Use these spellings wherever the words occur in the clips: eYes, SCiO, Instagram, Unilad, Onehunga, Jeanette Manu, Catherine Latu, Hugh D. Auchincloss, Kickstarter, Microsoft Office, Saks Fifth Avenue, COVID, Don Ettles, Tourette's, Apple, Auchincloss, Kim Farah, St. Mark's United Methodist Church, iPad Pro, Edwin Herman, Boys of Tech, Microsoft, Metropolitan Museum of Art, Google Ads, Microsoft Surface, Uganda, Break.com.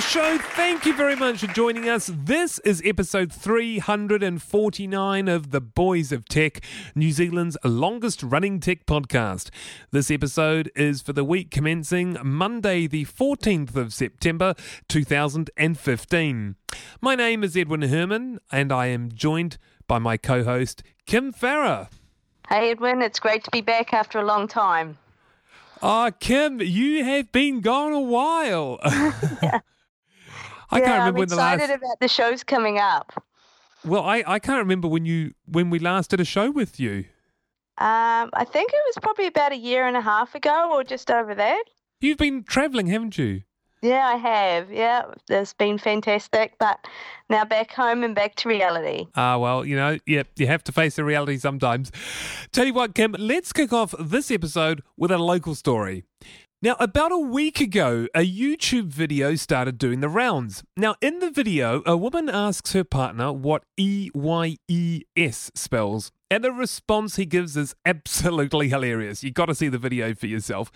Show. Thank you very much for joining us. This is episode 349 of The Boys of Tech, New Zealand's longest running tech podcast. This episode is for the week commencing Monday the 14th of September 2015. My name is Edwin Herman and I am joined by my co-host Kim Farah. Hey Edwin, it's great to be back after a long time. Kim, you have been gone a while. I'm excited about the shows coming up. Well, I can't remember when we last did a show with you. I think it was probably about a year and a half ago or just over that. You've been travelling, haven't you? Yeah, I have. Yeah, it's been fantastic, but now back home and back to reality. Well, you have to face the reality sometimes. Tell you what, Kim, let's kick off this episode with a local story. Now, about a week ago, a YouTube video started doing the rounds. Now, in the video, a woman asks her partner what E-Y-E-S spells, and the response he gives is absolutely hilarious. You've got to see the video for yourself.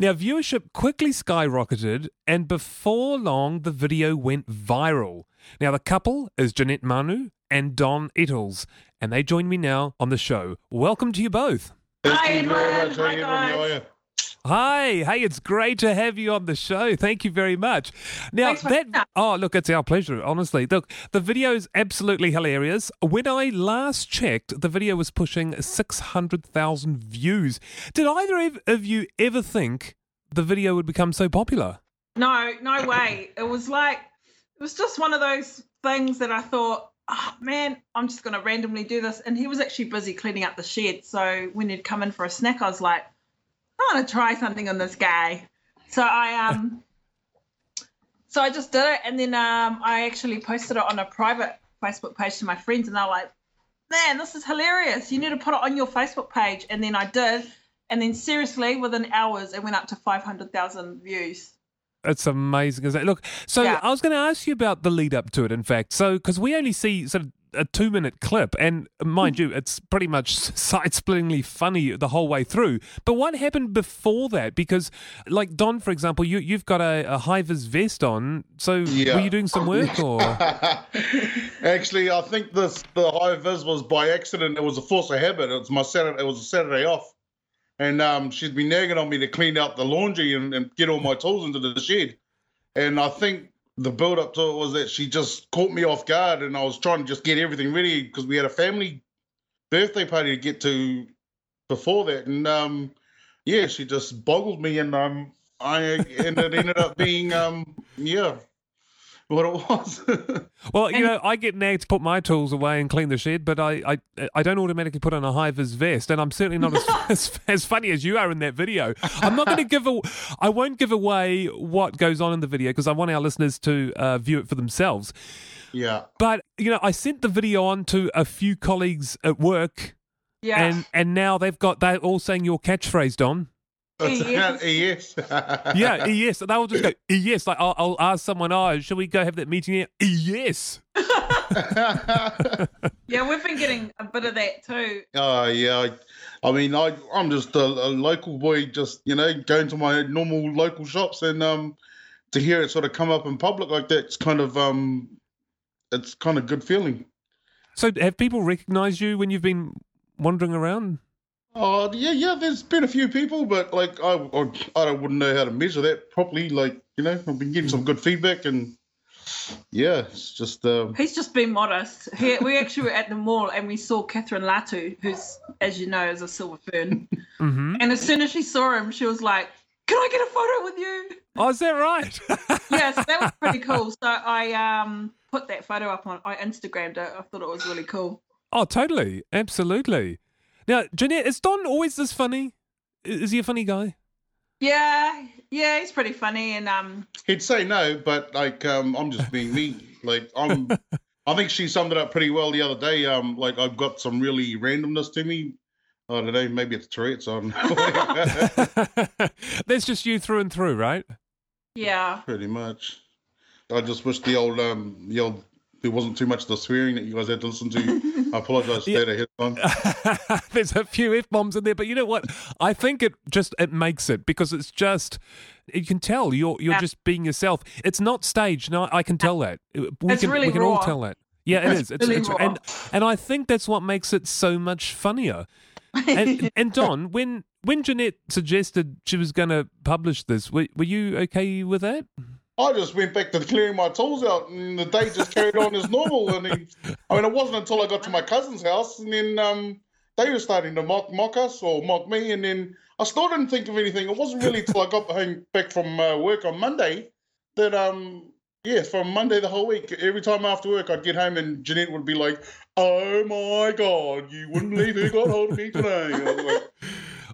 Now, viewership quickly skyrocketed, and before long, the video went viral. Now, the couple is Jeanette Manu and Don Ettles, and they join me now on the show. Welcome to you both. Hi, Edwin. Hi, guys. Hi, hey, it's great to have you on the show. Thank you very much. Now, it's our pleasure, honestly. Look, the video is absolutely hilarious. When I last checked, the video was pushing 600,000 views. Did either of you ever think the video would become so popular? No, no way. It was just one of those things that I thought, oh man, I'm just going to randomly do this. And he was actually busy cleaning up the shed. So when he'd come in for a snack, I was like, I want to try something on this guy. So I just did it, and then I actually posted it on a private Facebook page to my friends, and they're like, man, this is hilarious. You need to put it on your Facebook page. And then I did, and then seriously, within hours, it went up to 500,000 views. It's amazing, isn't it? Look, so yeah. I was going to ask you about the lead up to it, in fact. So, because we only see sort of a 2-minute clip, and mind you, it's pretty much side-splittingly funny the whole way through. But what happened before that? Because, like Don, for example, you've got a high-vis vest on. So, were you doing some work, or? Actually, I think the high-vis was by accident. It was a force of habit. It was a Saturday off, and she'd been nagging on me to clean out the laundry and get all my tools into the shed. And I think the build-up to it was that she just caught me off guard, and I was trying to just get everything ready because we had a family birthday party to get to before that. And, she just boggled me, and it ended up being, what it was. Well, I get nagged to put my tools away and clean the shed, but I don't automatically put on a high-vis vest, and I'm certainly not as funny as you are in that video. I'm not going to I won't give away what goes on in the video because I want our listeners to view it for themselves. Yeah. But, I sent the video on to a few colleagues at work, and now they're all saying your catchphrase, Don. eYes. Yeah, eYes. They will just go eYes. Like I'll ask someone, should we go have that meeting here? eYes. Yeah, we've been getting a bit of that too. Oh yeah, I mean, I'm just a local boy, just going to my normal local shops, and to hear it sort of come up in public like that, it's kind of good feeling. So, have people recognised you when you've been wandering around? Oh, yeah, there's been a few people, but, like, I wouldn't know how to measure that properly. Like, I've been getting some good feedback, and, yeah, it's just... He's just been modest. We actually were at the mall, and we saw Catherine Latu, who's, as you know, is a silver fern. Mm-hmm. And as soon as she saw him, she was like, can I get a photo with you? Oh, is that right? Yeah, so that was pretty cool. So I put that photo up I Instagrammed it. I thought it was really cool. Oh, totally. Absolutely. Now, Jeanette, is Don always this funny? Is he a funny guy? Yeah, Yeah, he's pretty funny, and he'd say no, but like I'm just being me. Like I think she summed it up pretty well the other day. Like I've got some really randomness to me. I don't know, maybe it's Tourette's. I don't know. That's just you through and through, right? Yeah, pretty much. I just wish the old there wasn't too much of the swearing that you guys had to listen to. I apologise for that ahead of time. There's a few F-bombs in there, but you know what? I think it makes it, because it's just, you can tell you're just being yourself. It's not staged. No, I can tell that. We can all tell that. Yeah, it is. It's raw. And I think that's what makes it so much funnier. And Don, when Jeanette suggested she was going to publish this, were you okay with that? I just went back to clearing my tools out, and the day just carried on as normal. And it wasn't until I got to my cousin's house, and then they were starting to mock us or mock me, and then I still didn't think of anything. It wasn't really until I got home back from work on Monday that, from Monday the whole week, every time after work I'd get home and Jeanette would be like, "Oh my God, you wouldn't believe who got hold of me today." I was like,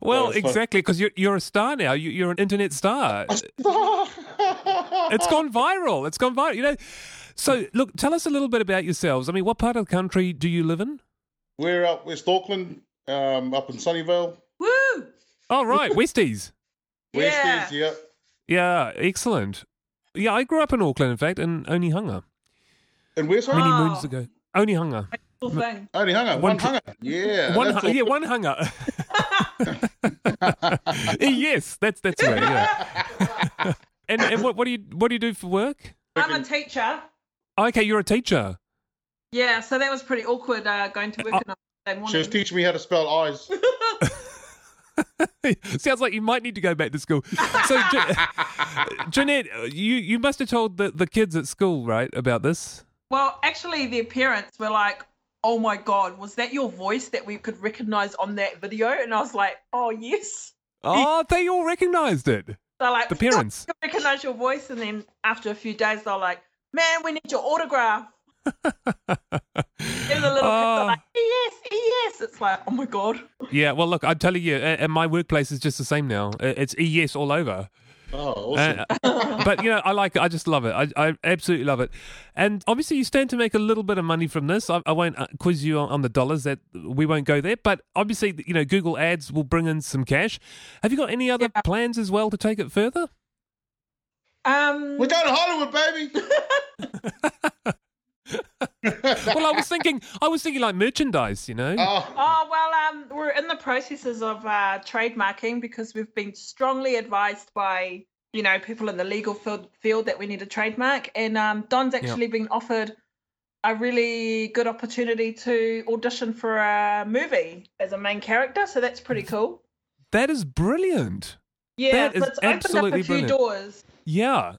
well, exactly, because you're a star now. You're an internet star. A star. It's gone viral. You know. So, look, tell us a little bit about yourselves. I mean, what part of the country do you live in? We're up West Auckland, up in Sunnyvale. Woo! Oh, right, Westies. Westies, yeah. Yeah, excellent. Yeah, I grew up in Auckland, in fact, in Onehunga. In where? Many moons ago. Onehunga. Thing. Only hunger, one hunger. Yeah, one hunger. Yes, that's right. Yeah. And what do you do for work? I'm a teacher. Okay, you're a teacher. Yeah, so that was pretty awkward going to work on Monday morning. She was teaching me how to spell eyes. Sounds like you might need to go back to school. So, Jeanette, you must have told the kids at school, right, about this? Well, actually, their parents were like, "Oh my God, was that your voice that we could recognize on that video?" And I was like, "Oh, yes." Oh, they all recognized it. They're like, the parents can recognize your voice. And then after a few days, they're like, "Man, we need your autograph." And the little kids are like, "Yes, yes." It's like, oh my God. Yeah, well, look, I'm telling you, and my workplace is just the same now. It's eYes all over. Oh, awesome. But, you know, I just love it. I absolutely love it. And obviously you stand to make a little bit of money from this. I won't quiz you on the dollars. That we won't go there. But obviously, you know, Google Ads will bring in some cash. Have you got any other plans as well to take it further? We're going to Hollywood, baby. Well, I was thinking like merchandise, you know. Oh well, we're in the processes of trademarking, because we've been strongly advised by, you know, people in the legal field that we need a trademark. And Don's actually been offered a really good opportunity to audition for a movie as a main character, so that's pretty cool. That is brilliant. Yeah, that it's opened up a few doors. Yeah,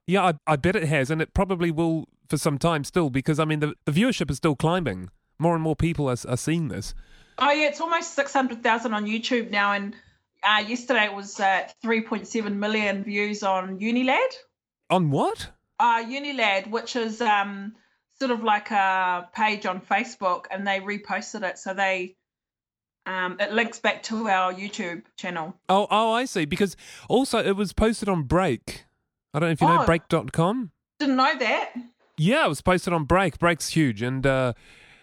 I bet it has, and it probably will for some time still, because, I mean, the viewership is still climbing. More and more people are seeing this. Oh, yeah, it's almost 600,000 on YouTube now, and yesterday it was 3.7 million views on Unilad. On what? Unilad, which is sort of like a page on Facebook, and they reposted it, so they... it links back to our YouTube channel. Oh, I see, because also it was posted on Break. I don't know if you know Break.com. Didn't know that. Yeah, it was posted on Break. Break's huge, and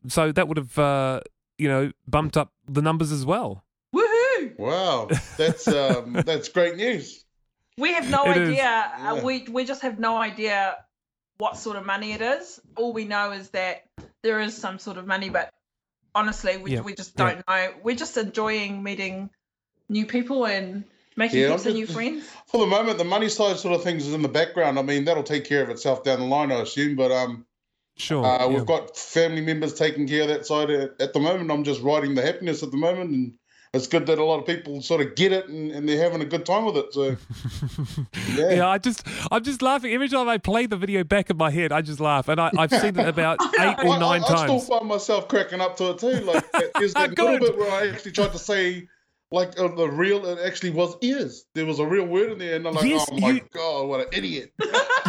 so that would have, bumped up the numbers as well. Woohoo! Wow, that's great news. We have no idea. Yeah. We just have no idea what sort of money it is. All we know is that there is some sort of money, but honestly, we just don't know. We're just enjoying meeting new people and making heaps of new friends. For the moment, the money side sort of things is in the background. I mean, that'll take care of itself down the line, I assume. But sure, we've got family members taking care of that side. At the moment, I'm just riding the happiness at the moment, and it's good that a lot of people sort of get it and they're having a good time with it. So, yeah. Yeah, I'm just laughing. Every time I play the video back in my head, I just laugh. And I've seen it about 8 or 9 times. I still find myself cracking up to it too. Like, there's that little bit where I actually tried to say, like, the real, it actually was ears. There was a real word in there. And I'm like, oh my God, what an idiot.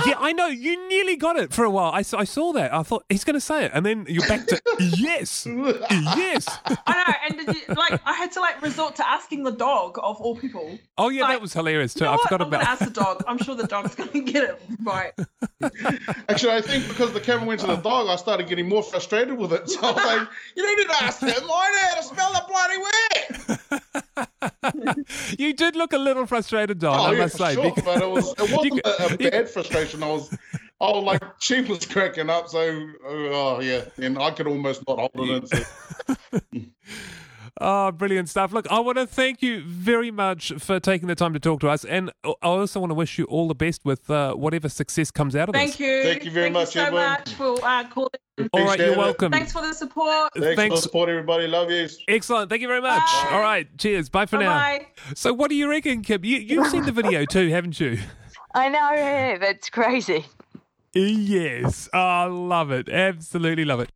Yeah, I know. You nearly got it for a while. I saw that. I thought, he's going to say it. And then you're back to, yes, yes. I know. And did you, like, I had to like resort to asking the dog of all people. Oh, yeah, like, that was hilarious too. You know I forgot about it. I'm going to ask the dog. I'm sure the dog's going to get it right. Actually, I think because the camera went to the dog, I started getting more frustrated with it. So I was like, you don't need to ask them. I know how to spell that bloody word. You did look a little frustrated, Don. Oh, I must say, sure, but it wasn't a bad frustration. I was like, she was cracking up, so and I could almost not hold it in. So. Oh, brilliant stuff. Look, I want to thank you very much for taking the time to talk to us, and I also want to wish you all the best with whatever success comes out of this. Thank you. Thank you very much, Edwin. For calling. All right, you're welcome. Thanks for the support. Thanks for the support, everybody. Love you. Excellent. Thank you very much. Bye. All right, cheers. Bye for now. So what do you reckon, Kim? You've seen the video too, haven't you? I know. Yeah, that's crazy. Yes. I love it. Absolutely love it.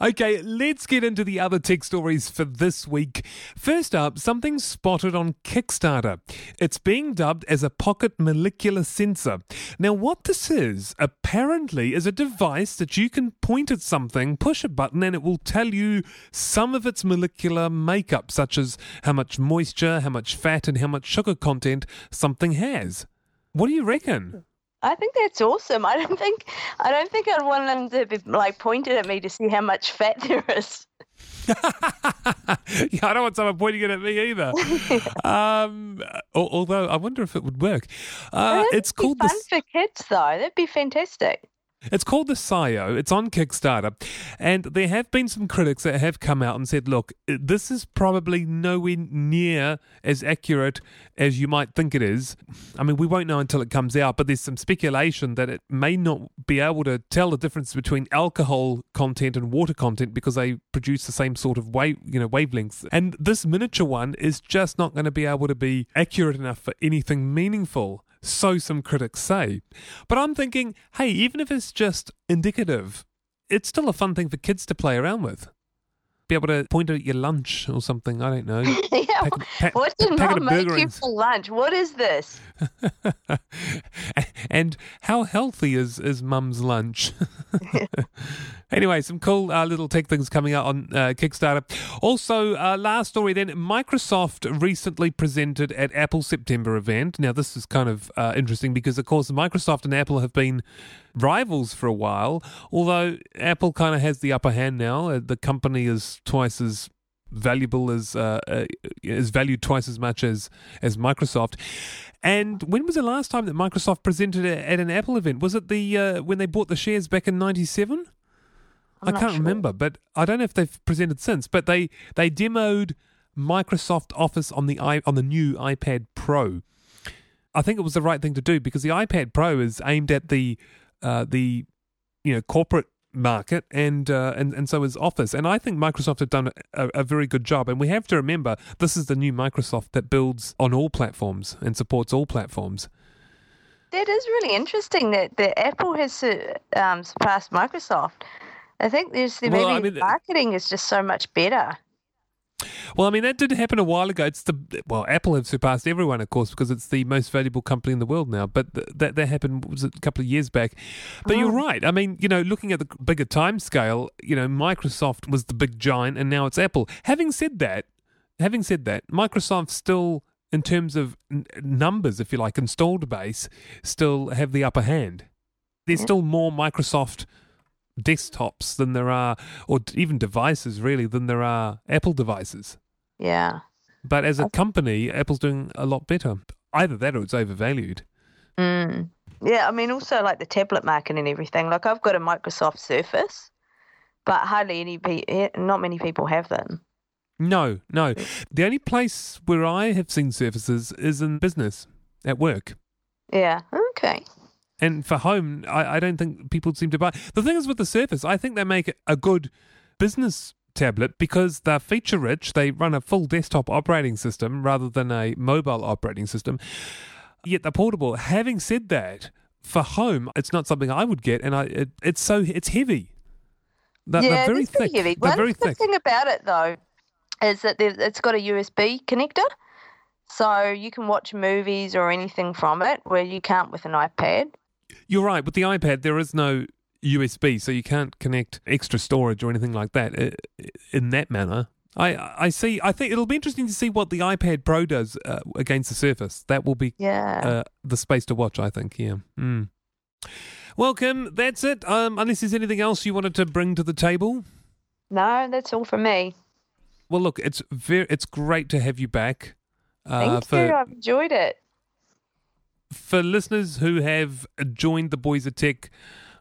Okay, let's get into the other tech stories for this week. First up, something spotted on Kickstarter. It's being dubbed as a pocket molecular sensor. Now, what this is, apparently, is a device that you can point at something, push a button, and it will tell you some of its molecular makeup, such as how much moisture, how much fat, and how much sugar content something has. What do you reckon? I think that's awesome. I don't think I'd want them to be like pointed at me to see how much fat there is. Yeah, I don't want someone pointing it at me either. Although I wonder if it would work. It's called fun for kids though. That'd be fantastic. It's called the SCiO. It's on Kickstarter. And there have been some critics that have come out and said, look, this is probably nowhere near as accurate as you might think it is. I mean, we won't know until it comes out, but there's some speculation that it may not be able to tell the difference between alcohol content and water content because they produce the same sort of wavelengths. And this miniature one is just not going to be able to be accurate enough for anything meaningful. So some critics say. But I'm thinking, hey, even if it's just indicative, it's still a fun thing for kids to play around with. Be able to point at your lunch or something, I don't know. Yeah, what did Mum make you for lunch? What is this? And how healthy is Mum's lunch? Anyway, some cool little tech things coming out on Kickstarter. Also, last story then, Microsoft recently presented at Apple's September event. Now, this is kind of interesting because, of course, Microsoft and Apple have been rivals for a while, although Apple kind of has the upper hand now. The company is twice as valuable as is valued twice as much as Microsoft. And when was the last time that Microsoft presented at an Apple event? Was it the when they bought the shares back in 97? I can't remember, but I don't know if they've presented since. But they demoed Microsoft Office on the new iPad Pro. I think it was the right thing to do because the iPad Pro is aimed at the corporate market and so is Office. And I think Microsoft have done a very good job. And we have to remember, this is the new Microsoft that builds on all platforms and supports all platforms. That is really interesting that Apple has surpassed Microsoft. I think the marketing is just so much better. Well, I mean, that did happen a while ago. Apple have surpassed everyone, of course, because it's the most valuable company in the world now. But that happened was a couple of years back. But You're right. I mean, looking at the bigger time scale, Microsoft was the big giant and now it's Apple. Having said that, Microsoft still, in terms of numbers, if you like, installed base, still have the upper hand. There's still more Microsoft desktops than there are, or even devices really, than there are Apple devices. Yeah. But as a company, Apple's doing a lot better. Either that or it's overvalued. Mm. Yeah, I mean, also like the tablet market and everything. Like I've got a Microsoft Surface, but not many people have them. No. The only place where I have seen Surfaces is in business, at work. Yeah, okay. And for home, I don't think people seem to buy. The thing is with the Surface, I think they make a good business tablet because they're feature-rich. They run a full desktop operating system rather than a mobile operating system, yet they're portable. Having said that, for home, it's not something I would get, and it's heavy. They're very thick. Heavy. They're very thick. The thing about it, though, is that it's got a USB connector, so you can watch movies or anything from it where you can't with an iPad. You're right. With the iPad, there is no USB, so you can't connect extra storage or anything like that in that manner. I see. I think it'll be interesting to see what the iPad Pro does against the Surface. That will be the space to watch, I think. Yeah. Mm. Well, Kim, that's it. Unless there's anything else you wanted to bring to the table? No, that's all from me. Well, look, it's great to have you back. Thank you. I've enjoyed it. For listeners who have joined the Boys of Tech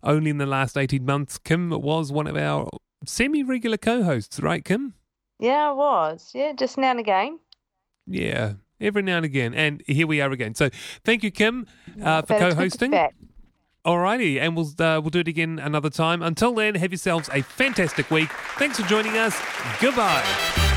only in the last 18 months, Kim was one of our semi-regular co-hosts, right, Kim? Yeah, I was. Yeah, just now and again. Yeah, every now and again. And here we are again. So thank you, Kim, for co-hosting. Alrighty, and we'll do it again another time. Until then, have yourselves a fantastic week. Thanks for joining us. Goodbye.